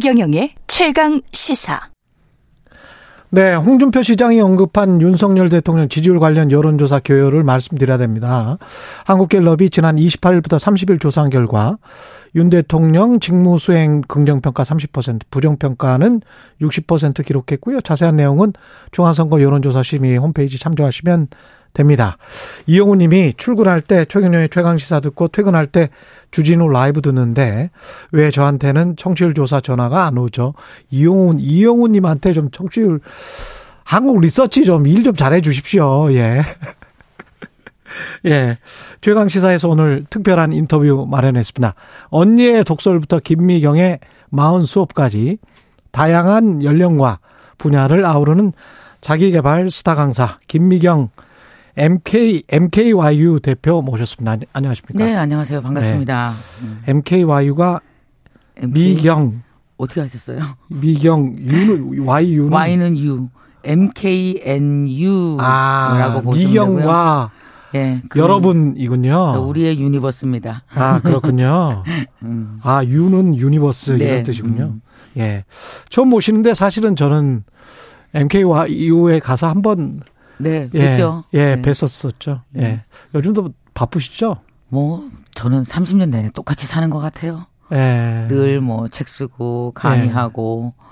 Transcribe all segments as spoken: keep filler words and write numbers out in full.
최경영의 최강시사. 네, 홍준표 시장이 언급한 윤석열 대통령 지지율 관련 여론조사 결과를 말씀드려야 됩니다. 한국갤럽이 지난 이십팔일부터 삼십일 조사한 결과 윤 대통령 직무수행 긍정평가 삼십 퍼센트, 부정평가는 육십 퍼센트 기록했고요. 자세한 내용은 중앙선거 여론조사 심의 홈페이지 참조하시면 됩니다. 이용훈 님이 출근할 때 최경영의 최강시사 듣고 퇴근할 때 주진우 라이브 듣는데 왜 저한테는 청취율 조사 전화가 안 오죠? 이용훈, 이용훈 님한테 좀 청취율, 한국 리서치 좀 일 좀 잘해 주십시오. 예. 예. 최강시사에서 오늘 특별한 인터뷰 마련했습니다. 언니의 독설부터 김미경의 마흔 수업까지 다양한 연령과 분야를 아우르는 자기개발 스타 강사 김미경 MK, 엠케이와이유 대표 모셨습니다. 안녕하십니까? 네, 안녕하세요. 반갑습니다. 네. 엠케이와이유가 MK, 미경. 어떻게 하셨어요? 미경, U는, 와이유는? Y는 U. 엠케이엔유라고 아, 보시면 되고요. 미경과 네, 그 여러분이군요. 우리의 유니버스입니다. 아, 그렇군요. 음. 아, U는 유니버스 네. 이런 뜻이군요. 음. 예. 처음 모시는데 사실은 저는 엠케이와이유에 가서 한번 네, 그렇죠. 예, 예 네. 뵀었었죠. 예. 네. 요즘도 바쁘시죠? 뭐 저는 삼십 년 내내 똑같이 사는 것 같아요. 예. 늘 뭐 책 쓰고 강의하고 예.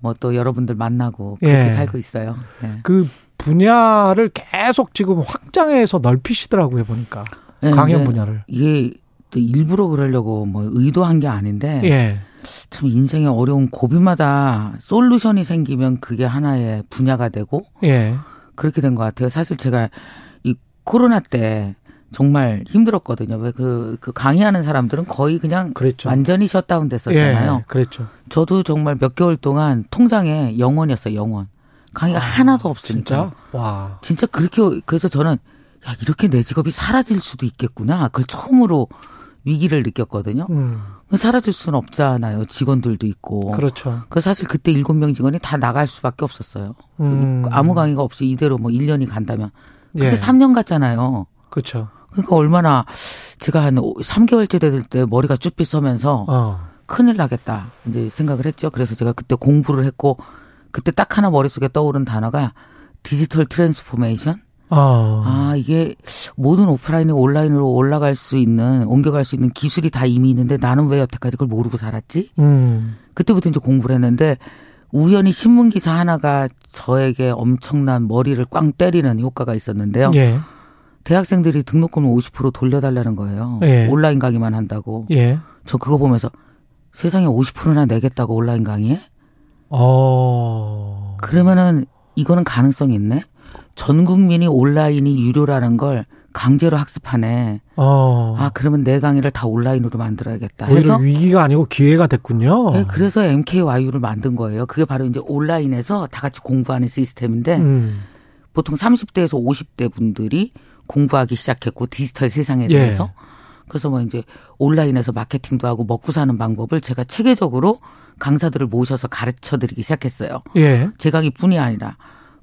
뭐 또 여러분들 만나고 그렇게 예. 살고 있어요. 예. 그 분야를 계속 지금 확장해서 넓히시더라고요, 보니까 예, 강연 분야를. 이게 또 일부러 그러려고 뭐 의도한 게 아닌데. 예. 참 인생의 어려운 고비마다 솔루션이 생기면 그게 하나의 분야가 되고. 예. 그렇게 된 것 같아요. 사실 제가 이 코로나 때 정말 힘들었거든요. 왜 그, 그 강의하는 사람들은 거의 그냥 그랬죠. 완전히 셧다운 됐었잖아요. 예, 그랬죠. 저도 정말 몇 개월 동안 통장에 영원이었어요. 영원. 강의가 아, 하나도 없으니까. 진짜? 와. 진짜 그렇게, 그래서 저는 야, 이렇게 내 직업이 사라질 수도 있겠구나. 그걸 처음으로 위기를 느꼈거든요. 음. 사라질 수는 없잖아요. 직원들도 있고. 그렇죠. 그래서 사실 그때 일곱 명 직원이 다 나갈 수밖에 없었어요. 음. 아무 강의가 없이 이대로 뭐 일 년이 간다면. 그게 예. 삼 년 갔잖아요. 그렇죠. 그러니까 얼마나 제가 한 삼 개월째 됐을 때 머리가 쭈삣 서면서 어. 큰일 나겠다 이제 생각을 했죠. 그래서 제가 그때 공부를 했고 그때 딱 하나 머릿속에 떠오른 단어가 디지털 트랜스포메이션. 어. 아, 이게 모든 오프라인이 온라인으로 올라갈 수 있는, 옮겨갈 수 있는 기술이 다 이미 있는데 나는 왜 여태까지 그걸 모르고 살았지? 음. 그때부터 이제 공부를 했는데 우연히 신문기사 하나가 저에게 엄청난 머리를 꽝 때리는 효과가 있었는데요. 예. 대학생들이 등록금을 오십 퍼센트 돌려달라는 거예요. 예. 온라인 강의만 한다고. 예. 저 그거 보면서 세상에 오십 퍼센트나 내겠다고 온라인 강의에? 어. 그러면은 이거는 가능성이 있네? 전 국민이 온라인이 유료라는 걸 강제로 학습하네. 어. 아, 그러면 내 강의를 다 온라인으로 만들어야겠다. 오히려 위기가 아니고 기회가 됐군요. 네, 그래서 엠케이와이유를 만든 거예요. 그게 바로 이제 온라인에서 다 같이 공부하는 시스템인데 음. 보통 삼십 대에서 오십 대 분들이 공부하기 시작했고 디지털 세상에 대해서. 예. 그래서 뭐 이제 온라인에서 마케팅도 하고 먹고 사는 방법을 제가 체계적으로 강사들을 모셔서 가르쳐드리기 시작했어요. 예. 제 강의뿐이 아니라.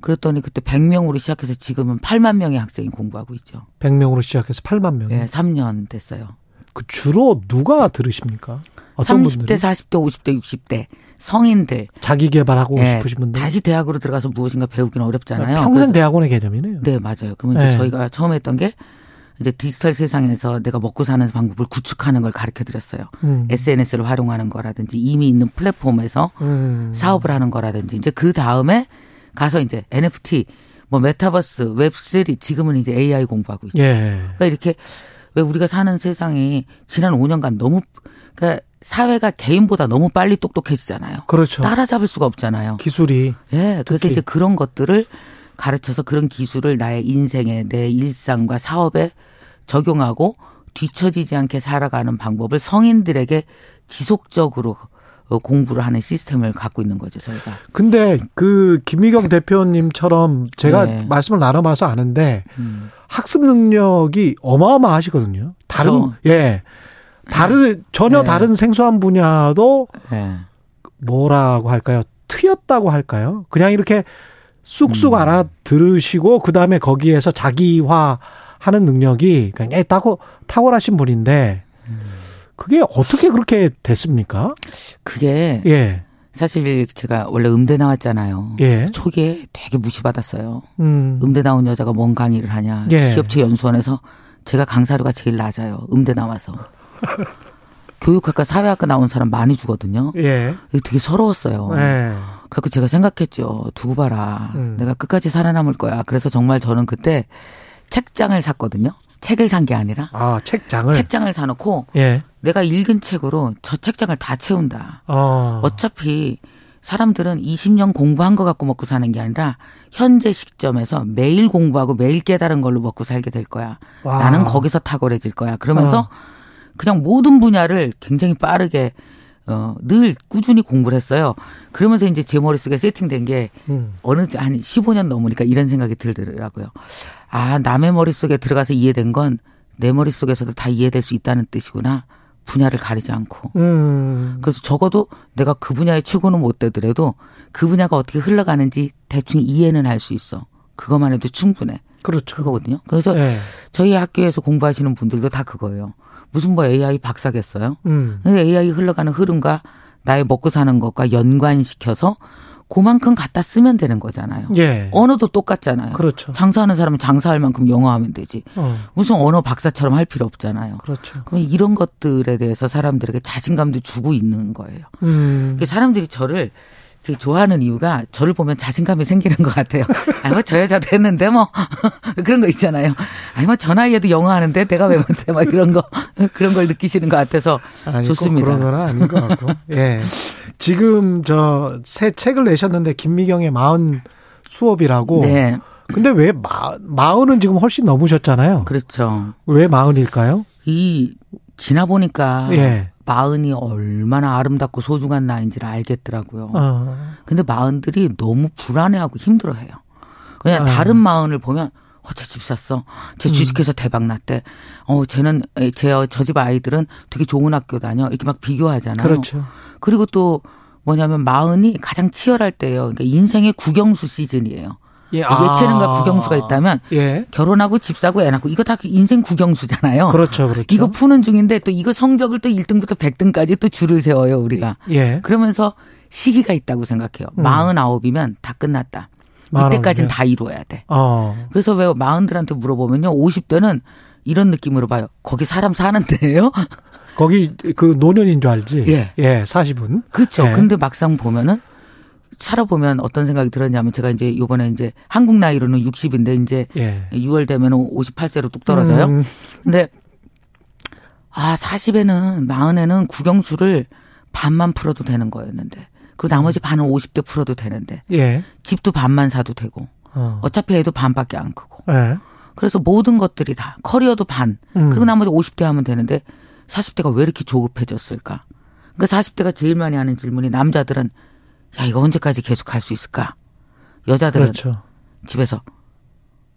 그랬더니 그때 백 명으로 시작해서 지금은 팔만 명의 학생이 공부하고 있죠. 백 명으로 시작해서 팔만 명? 네. 삼 년 됐어요. 그 주로 누가 들으십니까? 어떤 삼십 대, 분들이? 사십 대, 오십 대, 육십 대 성인들. 자기 개발하고 네, 싶으신 분들. 다시 대학으로 들어가서 무엇인가 배우기는 어렵잖아요. 그러니까 평생 그래서, 대학원의 개념이네요. 네. 맞아요. 그러면 네. 저희가 처음 했던 게 이제 디지털 세상에서 내가 먹고 사는 방법을 구축하는 걸 가르쳐드렸어요. 음. 에스엔에스를 활용하는 거라든지 이미 있는 플랫폼에서 음. 사업을 하는 거라든지 이제 그 다음에 가서 이제 엔에프티, 뭐 메타버스, 웹쓰리 지금은 이제 에이아이 공부하고 있죠. 예. 그러니까 이렇게 왜 우리가 사는 세상이 지난 오 년간 너무 그러니까 사회가 개인보다 너무 빨리 똑똑해지잖아요. 그렇죠. 따라잡을 수가 없잖아요. 기술이. 예. 그래서 특히. 이제 그런 것들을 가르쳐서 그런 기술을 나의 인생에 내 일상과 사업에 적용하고 뒤처지지 않게 살아가는 방법을 성인들에게 지속적으로 공부를 하는 시스템을 갖고 있는 거죠, 저희가. 근데 그 김미경 대표님처럼 제가 네. 말씀을 나눠봐서 아는데 음. 학습 능력이 어마어마하시거든요. 다른 그렇죠. 예, 다른 전혀 네. 다른 생소한 분야도 네. 뭐라고 할까요? 트였다고 할까요? 그냥 이렇게 쑥쑥 음. 알아들으시고 그 다음에 거기에서 자기화하는 능력이 굉장히 탁월하신 분인데. 음. 그게 어떻게 그렇게 됐습니까? 그게 예. 사실 제가 원래 음대 나왔잖아요. 예. 초기에 되게 무시받았어요. 음. 음대 나온 여자가 뭔 강의를 하냐. 예. 기업체 연수원에서 제가 강사료가 제일 낮아요. 음대 나와서. 교육학과 사회학과 나온 사람 많이 주거든요. 예. 되게 서러웠어요. 예. 그래서 제가 생각했죠. 두고 봐라. 음. 내가 끝까지 살아남을 거야. 그래서 정말 저는 그때 책장을 샀거든요. 책을 산 게 아니라. 아, 책장을? 책장을 사놓고. 예. 내가 읽은 책으로 저 책장을 다 채운다. 어. 어차피 사람들은 이십 년 공부한 거 갖고 먹고 사는 게 아니라 현재 시점에서 매일 공부하고 매일 깨달은 걸로 먹고 살게 될 거야. 와. 나는 거기서 탁월해질 거야. 그러면서 어. 그냥 모든 분야를 굉장히 빠르게 어, 늘 꾸준히 공부를 했어요. 그러면서 이제 제 머릿속에 세팅된 게 음. 어느 한 십오 년 넘으니까 이런 생각이 들더라고요. 아, 남의 머릿속에 들어가서 이해된 건 내 머릿속에서도 다 이해될 수 있다는 뜻이구나. 분야를 가리지 않고. 음. 그래서 적어도 내가 그 분야의 최고는 못 되더라도 그 분야가 어떻게 흘러가는지 대충 이해는 할 수 있어. 그것만 해도 충분해. 그렇죠. 그거거든요. 그래서 네. 저희 학교에서 공부하시는 분들도 다 그거예요. 무슨 뭐 에이아이 박사겠어요? 음. 에이아이 흘러가는 흐름과 나의 먹고 사는 것과 연관시켜서 그만큼 갖다 쓰면 되는 거잖아요. 예. 언어도 똑같잖아요. 그렇죠. 장사하는 사람은 장사할 만큼 영어하면 되지. 어. 무슨 언어 박사처럼 할 필요 없잖아요. 그렇죠. 그럼 이런 것들에 대해서 사람들에게 자신감도 주고 있는 거예요. 음. 사람들이 저를 되게 좋아하는 이유가 저를 보면 자신감이 생기는 것 같아요. 아니 뭐 저 여자도 했는데 뭐 그런 거 있잖아요. 아니 뭐 저 나이에도 영어 하는데 내가 왜 못해 막 이런 거 그런 걸 느끼시는 것 같아서 아니, 좋습니다. 그런 건 아닌 것 같고. 예. 지금 저 새 책을 내셨는데 김미경의 마흔 수업이라고. 네. 근데 왜 마 마흔은 지금 훨씬 넘으셨잖아요. 그렇죠. 왜 마흔일까요? 이 지나 보니까. 예. 마흔이 얼마나 아름답고 소중한 나이인지를 알겠더라고요. 어. 근데 마흔들이 너무 불안해하고 힘들어해요. 그냥 어. 다른 마흔을 보면 어, 쟤 집 샀어. 쟤 주식회사 음. 대박 났대. 어, 쟤는 쟤 저 집 아이들은 되게 좋은 학교 다녀. 이렇게 막 비교하잖아요. 그렇죠. 그리고 또 뭐냐면 마흔이 가장 치열할 때예요. 그러니까 인생의 구경수 시즌이에요. 예. 예체능과 아. 구경수가 있다면 예. 결혼하고 집 사고 애 낳고 이거 다 인생 구경수잖아요. 그렇죠. 그렇죠. 이거 푸는 중인데 또 이거 성적을 또 일 등부터 백 등까지 또 줄을 세워요. 우리가. 예. 그러면서 시기가 있다고 생각해요. 음. 마흔아홉이면 다 끝났다. 이때까지는 다 이루어야 돼. 어. 그래서 왜 마흔들한테 물어보면요. 오십 대는 이런 느낌으로 봐요. 거기 사람 사는 데예요? 거기 그 노년인 줄 알지. 예. 예. 사십은. 그렇죠. 예. 근데 막상 보면은 살아보면 어떤 생각이 들었냐면 제가 이제 요번에 이제 한국 나이로는 육십인데 이제 예. 유월 되면 오십팔 세로 뚝 떨어져요. 음. 근데 아, 사십에는, 마흔에는 구경수를 반만 풀어도 되는 거였는데. 그리고 나머지 반은 오십 대 풀어도 되는데. 예. 집도 반만 사도 되고. 어. 어차피 애도 반밖에 안 크고. 예. 그래서 모든 것들이 다. 커리어도 반. 음. 그리고 나머지 오십 대 하면 되는데 사십 대가 왜 이렇게 조급해졌을까. 그러니까 사십 대가 제일 많이 하는 질문이 남자들은 야, 이거 언제까지 계속 할 수 있을까? 여자들은 그렇죠. 집에서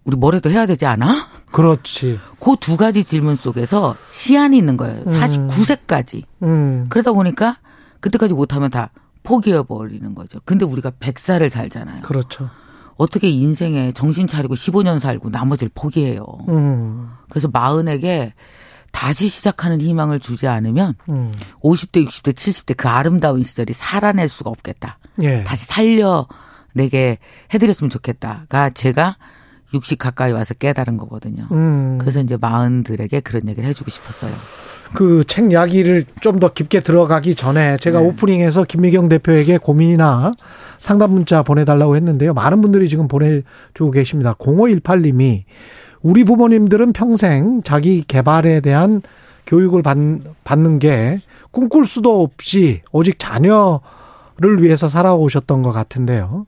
우리 뭐라도 해야 되지 않아? 그렇지. 그 두 가지 질문 속에서 시한이 있는 거예요. 음. 사십구 세까지. 음. 그러다 보니까 그때까지 못하면 다 포기해버리는 거죠. 근데 우리가 백 살을 살잖아요. 그렇죠. 어떻게 인생에 정신 차리고 십오 년 살고 나머지를 포기해요. 음. 그래서 마흔에게 다시 시작하는 희망을 주지 않으면 음. 오십 대, 육십 대, 칠십 대 그 아름다운 시절이 살아낼 수가 없겠다. 예. 다시 살려내게 해드렸으면 좋겠다가 제가 육십 가까이 와서 깨달은 거거든요. 음. 그래서 이제 마흔들에게 그런 얘기를 해주고 싶었어요. 그 책 이야기를 좀 더 깊게 들어가기 전에 제가 네. 오프닝에서 김미경 대표에게 고민이나 상담 문자 보내달라고 했는데요. 많은 분들이 지금 보내주고 계십니다. 공오일팔 님이 우리 부모님들은 평생 자기 개발에 대한 교육을 받는 게 꿈꿀 수도 없이 오직 자녀를 위해서 살아오셨던 것 같은데요.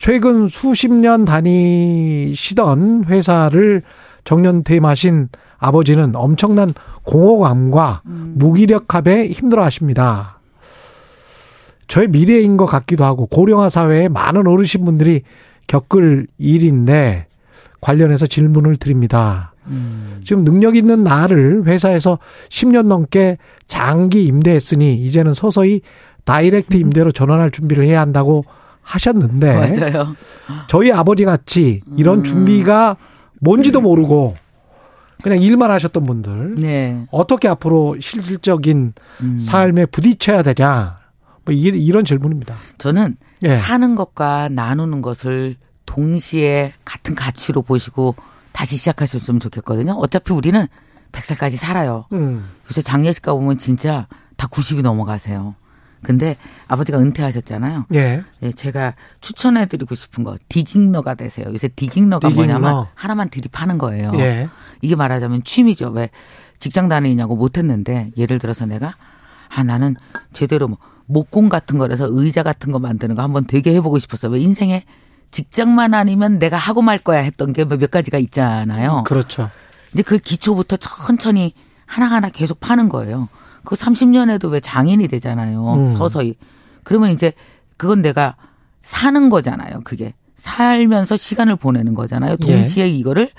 최근 수십 년 다니시던 회사를 정년퇴임하신 아버지는 엄청난 공허감과 음. 무기력함에 힘들어하십니다. 저의 미래인 것 같기도 하고 고령화 사회에 많은 어르신분들이 겪을 일인데 관련해서 질문을 드립니다. 음. 지금 능력 있는 나를 회사에서 십 년 넘게 장기 임대했으니 이제는 서서히 다이렉트 임대로 전환할 준비를 해야 한다고 하셨는데 맞아요. 저희 아버지 같이 이런 음. 준비가 뭔지도 모르고 그냥 일만 하셨던 분들 네. 어떻게 앞으로 실질적인 음. 삶에 부딪혀야 되냐 뭐 이, 이런 질문입니다. 저는 예. 사는 것과 나누는 것을 동시에 같은 가치로 보시고 다시 시작하셨으면 좋겠거든요. 어차피 우리는 백 살까지 살아요. 음. 요새 장례식 가보면 진짜 다 구십이 넘어가세요. 근데 아버지가 은퇴하셨잖아요. 예. 예, 제가 추천해드리고 싶은 거 디깅러가 되세요. 요새 디깅러가 디깅러. 뭐냐면 하나만 들이파는 거예요. 예. 이게 말하자면 취미죠. 왜 직장 다니냐고 못했는데 예를 들어서 내가 아 나는 제대로 뭐 목공 같은 거라서 의자 같은 거 만드는 거 한번 되게 해보고 싶었어. 왜 인생에 직장만 아니면 내가 하고 말 거야 했던 게 몇 가지가 있잖아요. 그렇죠. 이제 그 기초부터 천천히 하나하나 계속 파는 거예요. 그 삼십 년에도 왜 장인이 되잖아요. 음. 서서히. 그러면 이제 그건 내가 사는 거잖아요. 그게. 살면서 시간을 보내는 거잖아요. 동시에 예. 이거를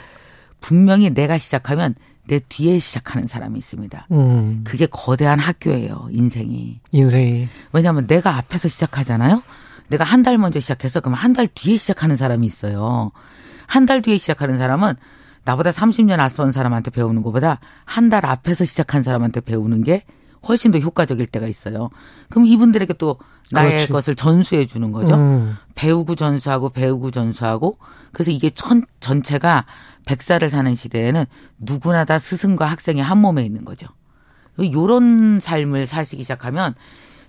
분명히 내가 시작하면 내 뒤에 시작하는 사람이 있습니다. 음. 그게 거대한 학교예요. 인생이. 인생이. 왜냐하면 내가 앞에서 시작하잖아요. 내가 한 달 먼저 시작했어. 그럼 한 달 뒤에 시작하는 사람이 있어요. 한 달 뒤에 시작하는 사람은 나보다 삼십 년 앞선 사람한테 배우는 것보다 한 달 앞에서 시작한 사람한테 배우는 게 훨씬 더 효과적일 때가 있어요. 그럼 이분들에게 또 나의 그렇지. 것을 전수해 주는 거죠. 음. 배우고 전수하고 배우고 전수하고. 그래서 이게 천, 전체가 백 살을 사는 시대에는 누구나 다 스승과 학생이 한 몸에 있는 거죠. 이런 삶을 사시기 시작하면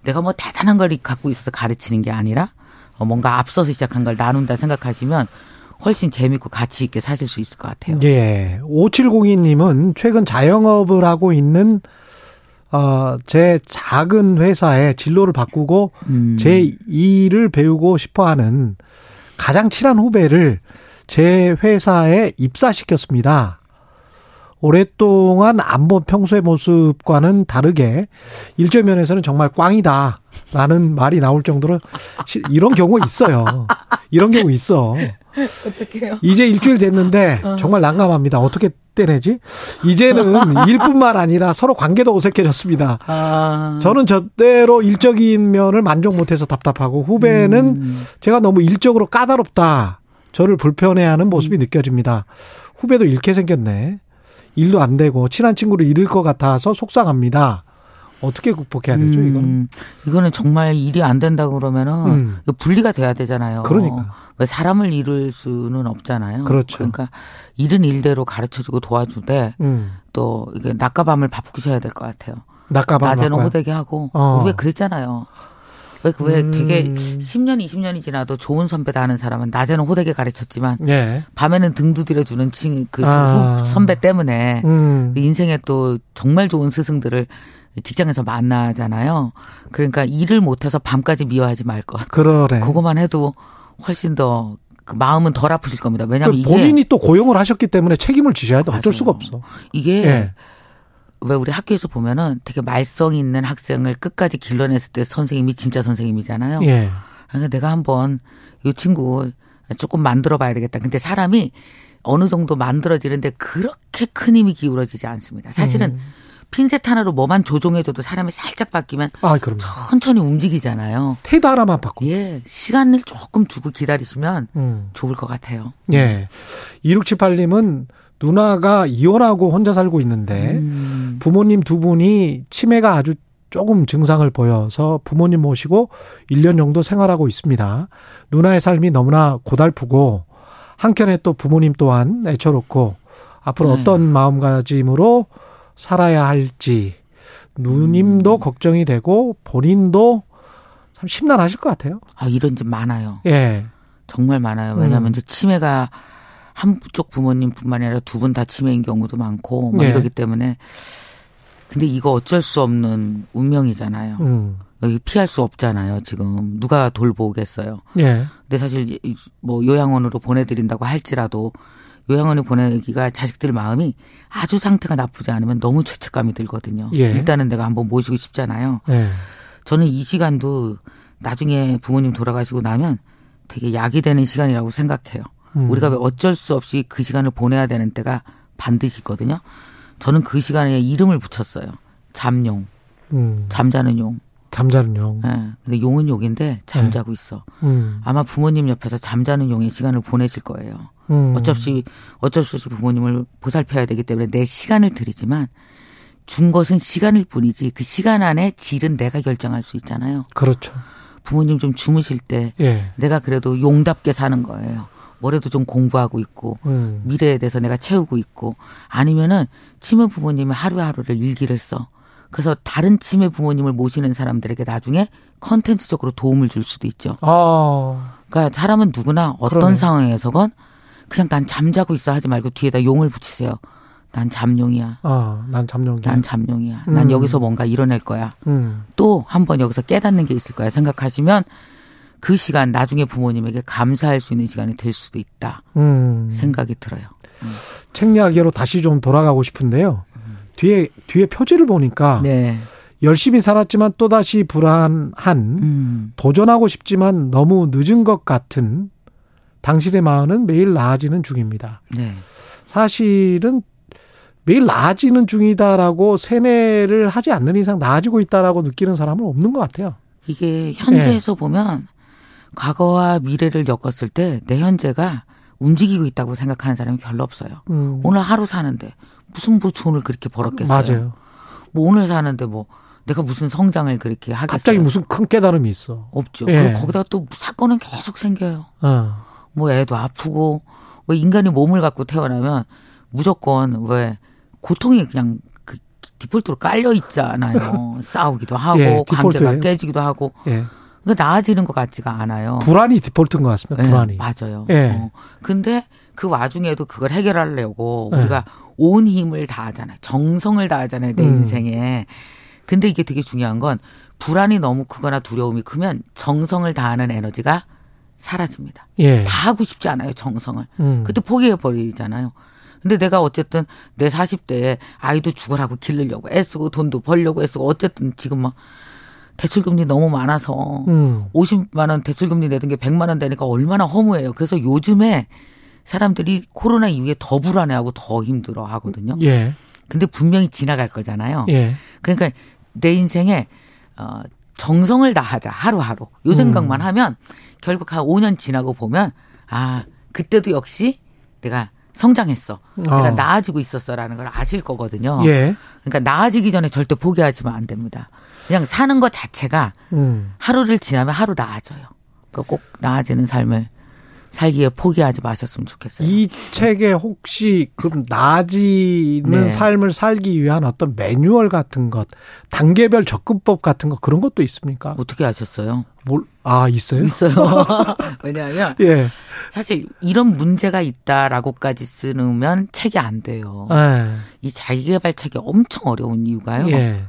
내가 뭐 대단한 걸 갖고 있어서 가르치는 게 아니라 뭔가 앞서서 시작한 걸 나눈다 생각하시면 훨씬 재밌고 가치 있게 사실 수 있을 것 같아요. 예. 오칠공이 님은 최근 자영업을 하고 있는 어, 제 작은 회사의 진로를 바꾸고 음. 제 일을 배우고 싶어하는 가장 친한 후배를 제 회사에 입사시켰습니다. 오랫동안 안 본 평소의 모습과는 다르게 일제 면에서는 정말 꽝이다 라는 말이 나올 정도로 이런 경우 있어요. 이런 경우 있어. 어떡해요? 이제 일주일 됐는데 어. 정말 난감합니다. 어떻게 떼내지? 이제는 일뿐만 아니라 서로 관계도 어색해졌습니다. 아. 저는 저대로 일적인 면을 만족 못해서 답답하고 후배는 음. 제가 너무 일적으로 까다롭다. 저를 불편해하는 모습이 음. 느껴집니다. 후배도 잃게 생겼네. 일도 안 되고 친한 친구를 잃을 것 같아서 속상합니다. 어떻게 극복해야 되죠? 음, 이거는 이거는 정말 일이 안 된다 그러면은 음. 분리가 돼야 되잖아요. 그러니까 왜 사람을 잃을 수는 없잖아요. 그렇죠. 그러니까 일은 일대로 가르쳐주고 도와주되 음. 또 이게 낮과 밤을 바꾸셔야 될 것 같아요. 낮과 밤 낮에는 호되게 하고 어. 우리 왜 그랬잖아요. 왜, 왜 음. 되게 십 년, 이십 년이 지나도 좋은 선배다 하는 사람은 낮에는 호되게 가르쳤지만 예. 밤에는 등 두드려주는 친, 그 아. 선배 때문에 음. 인생에 또 정말 좋은 스승들을 직장에서 만나잖아요. 그러니까 일을 못해서 밤까지 미워하지 말 것. 그러래. 그것만 해도 훨씬 더 그 마음은 덜 아프실 겁니다. 왜냐하면 그러니까 이게 본인이 또 고용을 하셨기 때문에 책임을 지셔야 돼. 어쩔 맞아요. 수가 없어. 이게. 예. 왜 우리 학교에서 보면은 되게 말썽 있는 학생을 끝까지 길러냈을 때 선생님이 진짜 선생님이잖아요. 예. 그러니까 내가 한번 이 친구 조금 만들어 봐야 되겠다. 근데 사람이 어느 정도 만들어지는데 그렇게 큰 힘이 기울어지지 않습니다. 사실은 음. 핀셋 하나로 뭐만 조종해줘도 사람이 살짝 바뀌면 아, 천천히 움직이잖아요. 태도 하나만 바꾸고. 예. 시간을 조금 주고 기다리시면 음. 좋을 것 같아요. 예. 이육칠팔 님은 누나가 이혼하고 혼자 살고 있는데 음. 부모님 두 분이 치매가 아주 조금 증상을 보여서 부모님 모시고 일 년 정도 생활하고 있습니다. 누나의 삶이 너무나 고달프고 한켠에 또 부모님 또한 애처롭고 앞으로 네. 어떤 마음가짐으로 살아야 할지 누님도 음. 걱정이 되고 본인도 참 심란하실 것 같아요. 아, 이런 집 많아요. 예, 정말 많아요. 왜냐하면 음. 이제 치매가 한쪽 부모님뿐만 아니라 두 분 다 치매인 경우도 많고 막 예. 이러기 때문에 근데 이거 어쩔 수 없는 운명이잖아요. 음. 피할 수 없잖아요. 지금 누가 돌보겠어요. 예. 근데 사실 뭐 요양원으로 보내드린다고 할지라도 요양원에 보내기가 자식들 마음이 아주 상태가 나쁘지 않으면 너무 죄책감이 들거든요. 예. 일단은 내가 한번 모시고 싶잖아요. 예. 저는 이 시간도 나중에 부모님 돌아가시고 나면 되게 약이 되는 시간이라고 생각해요. 음. 우리가 왜 어쩔 수 없이 그 시간을 보내야 되는 때가 반드시 있거든요. 저는 그 시간에 이름을 붙였어요. 잠용. 음. 잠자는 용. 잠자는 용. 네. 근데 용은 용인데 잠자고 네. 있어. 음. 아마 부모님 옆에서 잠자는 용의 시간을 보내실 거예요. 음. 어쩔 수 없이 부모님을 보살펴야 되기 때문에 내 시간을 드리지만 준 것은 시간일 뿐이지 그 시간 안에 질은 내가 결정할 수 있잖아요. 그렇죠. 부모님 좀 주무실 때 예. 내가 그래도 용답게 사는 거예요. 뭐래도 좀 공부하고 있고 음. 미래에 대해서 내가 채우고 있고 아니면은 치매 부모님이 하루하루를 일기를 써. 그래서 다른 치매 부모님을 모시는 사람들에게 나중에 컨텐츠적으로 도움을 줄 수도 있죠. 아. 그러니까 사람은 누구나 어떤 그러네. 상황에서건 그냥 난 잠자고 있어 하지 말고 뒤에다 용을 붙이세요. 난 잠룡이야. 아, 난 잠룡이야. 난 잠룡이야. 음. 난 여기서 뭔가 이뤄낼 거야. 음. 또 한 번 여기서 깨닫는 게 있을 거야. 생각하시면 그 시간 나중에 부모님에게 감사할 수 있는 시간이 될 수도 있다. 음. 생각이 들어요. 음. 책 이야기로 다시 좀 돌아가고 싶은데요. 음. 뒤에 뒤에 표지를 보니까 네. 열심히 살았지만 또다시 불안한 음. 도전하고 싶지만 너무 늦은 것 같은 당신의 마음은 매일 나아지는 중입니다. 네. 사실은 매일 나아지는 중이다라고 세뇌를 하지 않는 이상 나아지고 있다라고 느끼는 사람은 없는 것 같아요. 이게 현재에서 네. 보면 과거와 미래를 엮었을 때 내 현재가 움직이고 있다고 생각하는 사람이 별로 없어요. 음. 오늘 하루 사는데 무슨 뭐 돈을 그렇게 벌었겠어요. 맞아요. 뭐 오늘 사는데 뭐 내가 무슨 성장을 그렇게 하겠어요. 갑자기 무슨 큰 깨달음이 있어. 없죠. 예. 그리고 거기다가 또 사건은 계속 생겨요. 어. 뭐 애도 아프고 왜 인간이 몸을 갖고 태어나면 무조건 왜 고통이 그냥 그 디폴트로 깔려 있잖아요. 싸우기도 하고 예, 관계가 깨지기도 하고. 예. 그러니까 나아지는 것 같지가 않아요. 불안이 디폴트인 것 같습니다. 불안이. 예, 맞아요. 예. 어. 근데 그 와중에도 그걸 해결하려고 예. 우리가 온 힘을 다하잖아요. 정성을 다하잖아요. 내 음. 인생에. 근데 이게 되게 중요한 건 불안이 너무 크거나 두려움이 크면 정성을 다하는 에너지가 사라집니다. 예. 다 하고 싶지 않아요. 정성을. 음. 그때 포기해버리잖아요. 근데 내가 어쨌든 내 사십 대에 아이도 죽으라고 기르려고 애쓰고 돈도 벌려고 애쓰고 어쨌든 지금 막 대출금리 너무 많아서 음. 오십만 원 대출금리 내던 게 백만 원 되니까 얼마나 허무해요. 그래서 요즘에 사람들이 코로나 이후에 더 불안해하고 더 힘들어하거든요. 예. 근데 분명히 지나갈 거잖아요. 예. 그러니까 내 인생에 어, 정성을 다하자 하루하루 요 생각만 음. 하면 결국 한 오 년 지나고 보면 아 그때도 역시 내가 성장했어. 내가 어. 나아지고 있었어라는 걸 아실 거거든요. 예. 그러니까 나아지기 전에 절대 포기하지만 안 됩니다. 그냥 사는 것 자체가 음. 하루를 지나면 하루 나아져요. 그러니까 꼭 나아지는 삶을 살기에 포기하지 마셨으면 좋겠어요. 이 책에 혹시 그럼 나아지는 네. 삶을 살기 위한 어떤 매뉴얼 같은 것, 단계별 접근법 같은 것 그런 것도 있습니까? 어떻게 아셨어요? 뭘, 아 있어요? 있어요. 왜냐하면 예. 사실 이런 문제가 있다라고까지 쓰면 책이 안 돼요. 예. 이 자기계발 책이 엄청 어려운 이유가요. 예.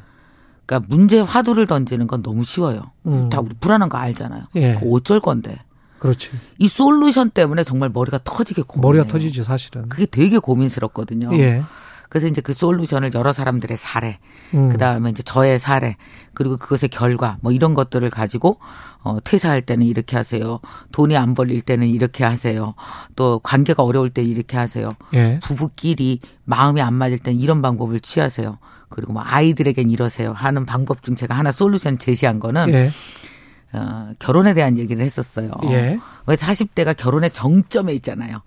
그러니까 문제 화두를 던지는 건 너무 쉬워요. 음. 다 우리 불안한 거 알잖아요. 예. 그거 어쩔 건데. 그렇지. 이 솔루션 때문에 정말 머리가 터지게 고민해요. 머리가 터지죠, 사실은. 그게 되게 고민스럽거든요. 예. 그래서 이제 그 솔루션을 여러 사람들의 사례, 음. 그 다음에 이제 저의 사례, 그리고 그것의 결과, 뭐 이런 것들을 가지고, 어, 퇴사할 때는 이렇게 하세요. 돈이 안 벌릴 때는 이렇게 하세요. 또 관계가 어려울 때 이렇게 하세요. 예. 부부끼리 마음이 안 맞을 때는 이런 방법을 취하세요. 그리고 뭐 아이들에겐 이러세요. 하는 방법 중 제가 하나 솔루션 제시한 거는, 예. 어, 결혼에 대한 얘기를 했었어요. 예. 왜 사십 대가 결혼의 정점에 있잖아요.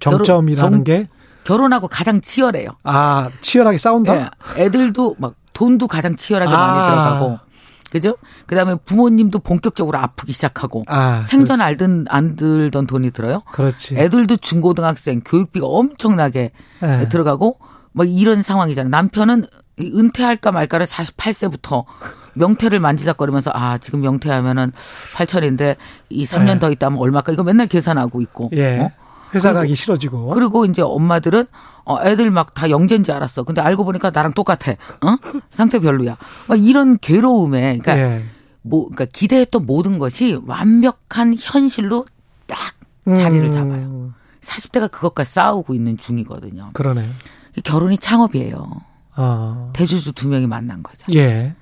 정점이라는 결혼, 정, 게? 결혼하고 가장 치열해요. 아, 치열하게 싸운다? 예. 애들도 막 돈도 가장 치열하게 아. 많이 들어가고. 그죠? 그 다음에 부모님도 본격적으로 아프기 시작하고. 아, 생전 알든 안 들던 돈이 들어요. 그렇지. 애들도 중고등학생 교육비가 엄청나게 예. 들어가고 막 이런 상황이잖아요. 남편은 은퇴할까 말까를 사십팔 세부터 명퇴를 만지작거리면서 아 지금 명퇴하면은 팔천인데 이 삼 년 네. 더 있다면 얼마까 이거 맨날 계산하고 있고 예. 어? 회사 그리고, 가기 싫어지고 그리고 이제 엄마들은 어, 애들 막 다 영재인 줄 알았어 근데 알고 보니까 나랑 똑같아 어? 상태 별로야 막 이런 괴로움에 그러니까 예. 뭐 그러니까 기대했던 모든 것이 완벽한 현실로 딱 자리를 음. 잡아요. 사십 대가 그것과 싸우고 있는 중이거든요. 그러네요. 결혼이 창업이에요. 어. 대주주 두 명이 만난 거죠. 예.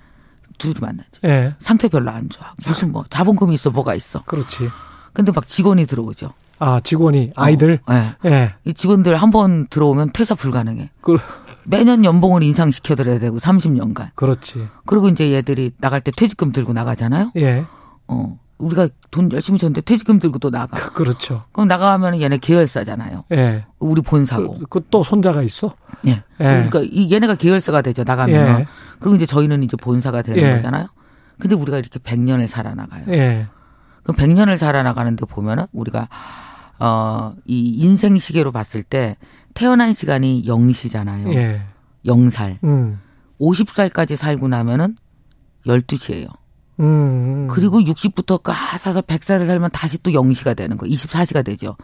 둘이 만나죠. 예. 상태 별로 안 좋아. 무슨 뭐 자본금이 있어 뭐가 있어. 그렇지. 근데 막 직원이 들어오죠. 아 직원이 아이들. 어, 예. 예. 이 직원들 한 번 들어오면 퇴사 불가능해. 그... 매년 연봉을 인상시켜드려야 되고 삼십 년간. 그렇지. 그리고 이제 얘들이 나갈 때 퇴직금 들고 나가잖아요. 예. 어 우리가 돈 열심히 줬는데 퇴직금 들고 또 나가. 그, 그렇죠. 그럼 나가면 얘네 계열사잖아요. 예. 우리 본사고. 그, 그 또 손자가 있어? 예. 예. 그러니까 이 얘네가 계열사가 되죠, 나가면. 예. 그럼 이제 저희는 이제 본사가 되는 예. 거잖아요. 근데 우리가 이렇게 백 년을 살아나가요. 예. 그럼 백 년을 살아나가는데 보면은 우리가 어, 이 인생 시계로 봤을 때 태어난 시간이 영 시잖아요. 예. 영 살. 음. 오십 살까지 살고 나면은 열두 시예요. 음. 그리고 육십부터 까사서 백 살을 살면 다시 또 영 시가 되는 거예요. 이십사 시가 되죠.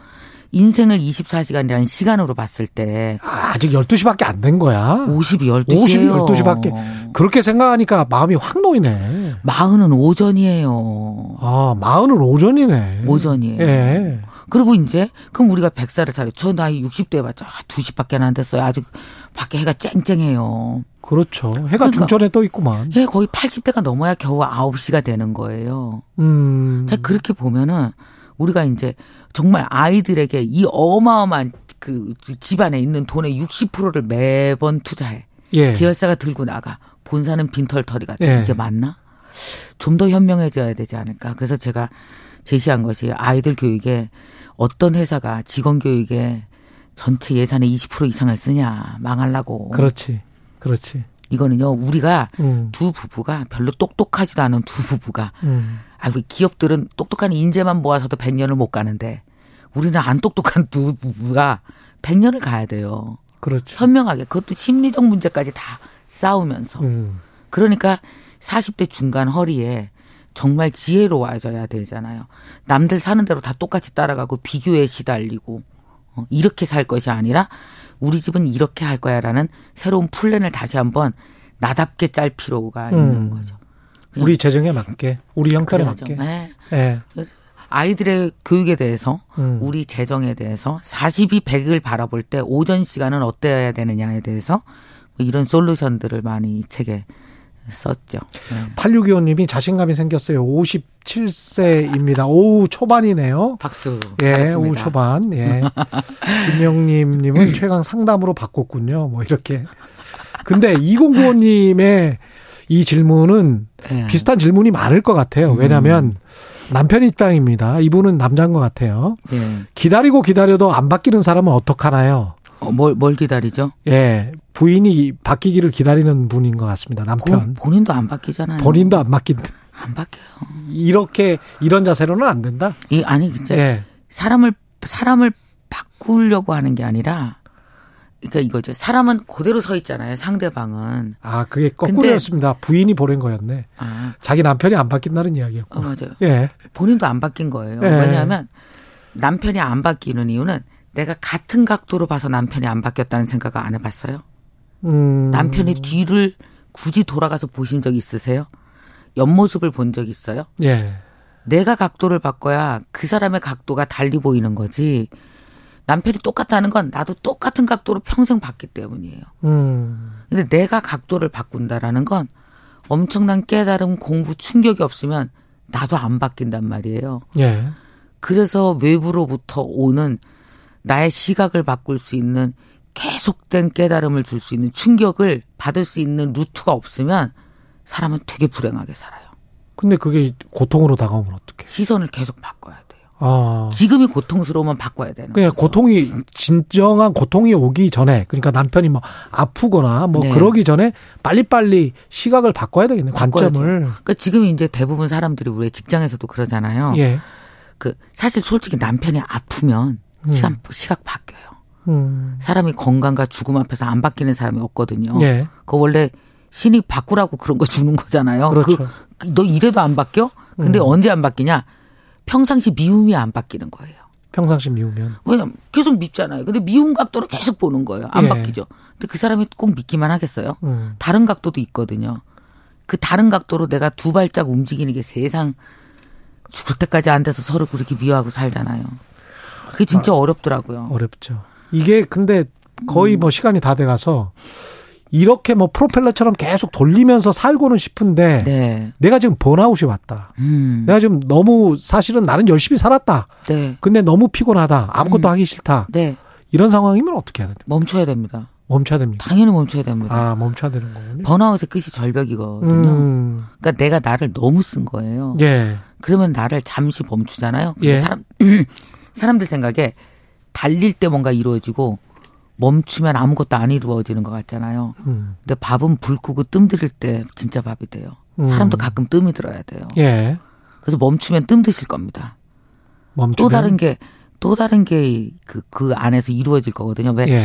인생을 이십사 시간이라는 시간으로 봤을 때. 아, 아직 열두 시밖에 안 된 거야. 오십이 열두 시예요. 오십이 열두 시밖에. 그렇게 생각하니까 마음이 확 놓이네. 마흔은 오전이에요. 아, 마흔은 오전이네. 오전이에요. 예. 그리고 이제 그럼 우리가 백 살을 살아요. 저 나이 육십 대에 봤자 두 시밖에 안 됐어요. 아직 밖에 해가 쨍쨍해요. 그렇죠. 해가 그러니까, 중천에 떠 있구만. 예, 거의 팔십 대가 넘어야 겨우 아홉 시가 되는 거예요. 음. 자, 그렇게 보면은 우리가 이제 정말 아이들에게 이 어마어마한 그 집안에 있는 돈의 육십 퍼센트를 매번 투자해. 예. 계열사가 들고 나가. 본사는 빈털터리가 돼. 예. 이게 맞나? 좀 더 현명해져야 되지 않을까. 그래서 제가 제시한 것이 아이들 교육에 어떤 회사가 직원 교육에 전체 예산의 이십 퍼센트 이상을 쓰냐. 망하려고. 그렇지. 그렇지. 이거는요. 우리가 음. 두 부부가 별로 똑똑하지도 않은 두 부부가 음. 아이고 기업들은 똑똑한 인재만 모아서도 백 년을 못 가는데 우리는 안 똑똑한 두 부부가 백 년을 가야 돼요. 그렇죠. 현명하게. 그것도 심리적 문제까지 다 싸우면서. 음. 그러니까 사십 대 중간 허리에 정말 지혜로워져야 되잖아요. 남들 사는 대로 다 똑같이 따라가고 비교에 시달리고 이렇게 살 것이 아니라 우리 집은 이렇게 할 거야라는 새로운 플랜을 다시 한번 나답게 짤 필요가 음. 있는 거죠. 우리 재정에 맞게, 우리 형편에 맞게. 네. 네. 아이들의 교육에 대해서, 음. 우리 재정에 대해서 사십이 백을 바라볼 때 오전 시간은 어때야 되느냐에 대해서 뭐 이런 솔루션들을 많이 이 책에 썼죠. 네. 팔육이오 님이 자신감이 생겼어요. 오십칠 세입니다. 오후 초반이네요. 박수. 예, 잘했습니다. 오후 초반. 예. 김영림님은 최강 상담으로 바꿨군요. 뭐 이렇게. 근데 이공구오 님의 이 질문은 네. 비슷한 질문이 많을 것 같아요. 왜냐하면 음. 남편 입장입니다. 이분은 남자인 것 같아요. 네. 기다리고 기다려도 안 바뀌는 사람은 어떡하나요? 어, 뭘, 뭘 기다리죠? 예. 부인이 바뀌기를 기다리는 분인 것 같습니다. 남편. 고, 본인도 안 바뀌잖아요. 본인도 안 바뀐. 안 바뀌어요. 이렇게, 이런 자세로는 안 된다? 이, 아니, 진짜. 예. 사람을, 사람을 바꾸려고 하는 게 아니라, 그러니까 이거죠. 사람은 그대로 서 있잖아요. 상대방은. 아, 그게 거꾸로였습니다. 부인이 보낸 거였네. 아. 자기 남편이 안 바뀐다는 이야기였고. 어, 맞아요. 예. 본인도 안 바뀐 거예요. 예. 왜냐하면 남편이 안 바뀌는 이유는 내가 같은 각도로 봐서 남편이 안 바뀌었다는 생각을 안 해봤어요. 음. 남편의 뒤를 굳이 돌아가서 보신 적 있으세요? 옆모습을 본 적 있어요? 예. 내가 각도를 바꿔야 그 사람의 각도가 달리 보이는 거지. 남편이 똑같다는 건 나도 똑같은 각도로 평생 봤기 때문이에요. 음. 근데 내가 각도를 바꾼다라는 건 엄청난 깨달음, 공부, 충격이 없으면 나도 안 바뀐단 말이에요. 예. 그래서 외부로부터 오는 나의 시각을 바꿀 수 있는 계속된 깨달음을 줄 수 있는 충격을 받을 수 있는 루트가 없으면 사람은 되게 불행하게 살아요. 근데 그게 고통으로 다가오면 어떡해? 시선을 계속 바꿔야 돼요. 아. 지금이 고통스러우면 바꿔야 되는 그냥 거죠. 고통이 진정한 고통이 오기 전에 그러니까 남편이 뭐 아프거나 뭐 네. 그러기 전에 빨리빨리 시각을 바꿔야 되겠네. 관점을. 그러니까 지금 이제 대부분 사람들이 우리 직장에서도 그러잖아요. 예. 그 사실 솔직히 남편이 아프면 시간, 음. 시각 바뀌어요. 음. 사람이 건강과 죽음 앞에서 안 바뀌는 사람이 없거든요. 예. 그거 원래 신이 바꾸라고 그런 거 주는 거잖아요. 그렇죠. 그, 너 이래도 안 바뀌어? 근데 음. 언제 안 바뀌냐? 평상시 미움이 안 바뀌는 거예요. 평상시 미우면? 왜냐면 계속 밉잖아요. 근데 미운 각도로 계속 보는 거예요. 안 예. 바뀌죠. 근데 그 사람이 꼭 믿기만 하겠어요? 음. 다른 각도도 있거든요. 그 다른 각도로 내가 두 발짝 움직이는 게 세상 죽을 때까지 안 돼서 서로 그렇게 미워하고 살잖아요. 그게 진짜 어렵더라고요. 어렵죠. 이게 근데 거의 뭐 시간이 다 돼가서 이렇게 뭐 프로펠러처럼 계속 돌리면서 살고는 싶은데 네. 내가 지금 번아웃이 왔다. 음. 내가 지금 너무 사실은 나는 열심히 살았다. 네. 근데 너무 피곤하다. 아무것도 음. 하기 싫다. 네. 이런 상황이면 어떻게 해야 돼요? 멈춰야 됩니다. 멈춰야 됩니다. 당연히 멈춰야 됩니다. 아, 멈춰야 되는 거군요. 번아웃의 끝이 절벽이거든요. 음. 그러니까 내가 나를 너무 쓴 거예요. 예. 그러면 나를 잠시 멈추잖아요. 근데 예. 사람... 사람들 생각에 달릴 때 뭔가 이루어지고 멈추면 아무것도 안 이루어지는 것 같잖아요. 음. 근데 밥은 불 끄고 뜸 들일 때 진짜 밥이 돼요. 음. 사람도 가끔 뜸이 들어야 돼요. 예. 그래서 멈추면 뜸 드실 겁니다. 멈추면? 또 다른 게, 또 다른 게 그, 그 안에서 이루어질 거거든요. 왜? 예.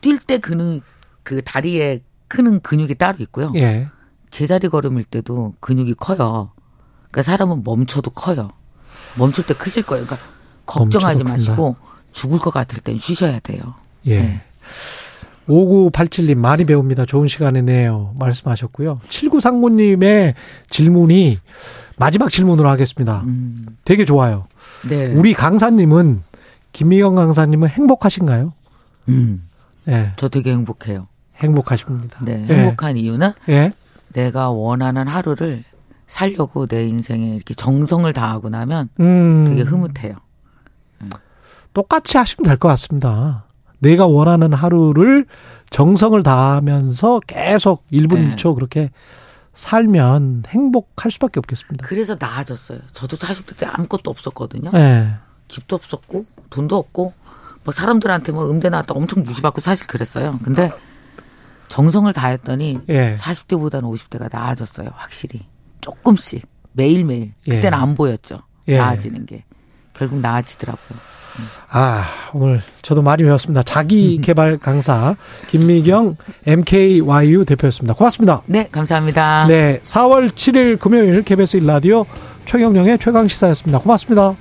뛸 때 근육, 그 다리에 크는 근육이 따로 있고요. 예. 제자리 걸음일 때도 근육이 커요. 그러니까 사람은 멈춰도 커요. 멈출 때 크실 거예요. 그러니까 걱정하지 마시고 죽을 것 같을 땐 쉬셔야 돼요. 예. 네. 오구팔칠님 많이 배웁니다. 좋은 시간이네요. 말씀하셨고요. 칠구삼구님의 질문이 마지막 질문으로 하겠습니다. 음. 되게 좋아요. 네. 우리 강사님은 김미경 강사님은 행복하신가요? 음. 네. 저 되게 행복해요. 행복하십니다. 네. 행복한 네. 이유는 네. 내가 원하는 하루를 살려고 내 인생에 이렇게 정성을 다하고 나면 음. 되게 흐뭇해요. 음. 똑같이 하시면 될 것 같습니다. 내가 원하는 하루를 정성을 다하면서 계속 일 분 네. 일 초 그렇게 살면 행복할 수밖에 없겠습니다. 그래서 나아졌어요. 저도 사십 대 때 아무것도 없었거든요. 네. 집도 없었고 돈도 없고 뭐 사람들한테 뭐 음대 나왔다 엄청 무시받고 사실 그랬어요. 근데 정성을 다했더니 네. 사십 대보다는 오십 대가 나아졌어요. 확실히 조금씩 매일매일 그때는 네. 안 보였죠. 네. 나아지는 게 결국 나아지더라고요. 아, 오늘 저도 많이 배웠습니다. 자기 개발 강사 김미경 엠케이와이유 대표였습니다. 고맙습니다. 네, 감사합니다. 네, 사월 칠일 금요일 케이비에스 일 라디오 최경영의 최강시사였습니다. 고맙습니다.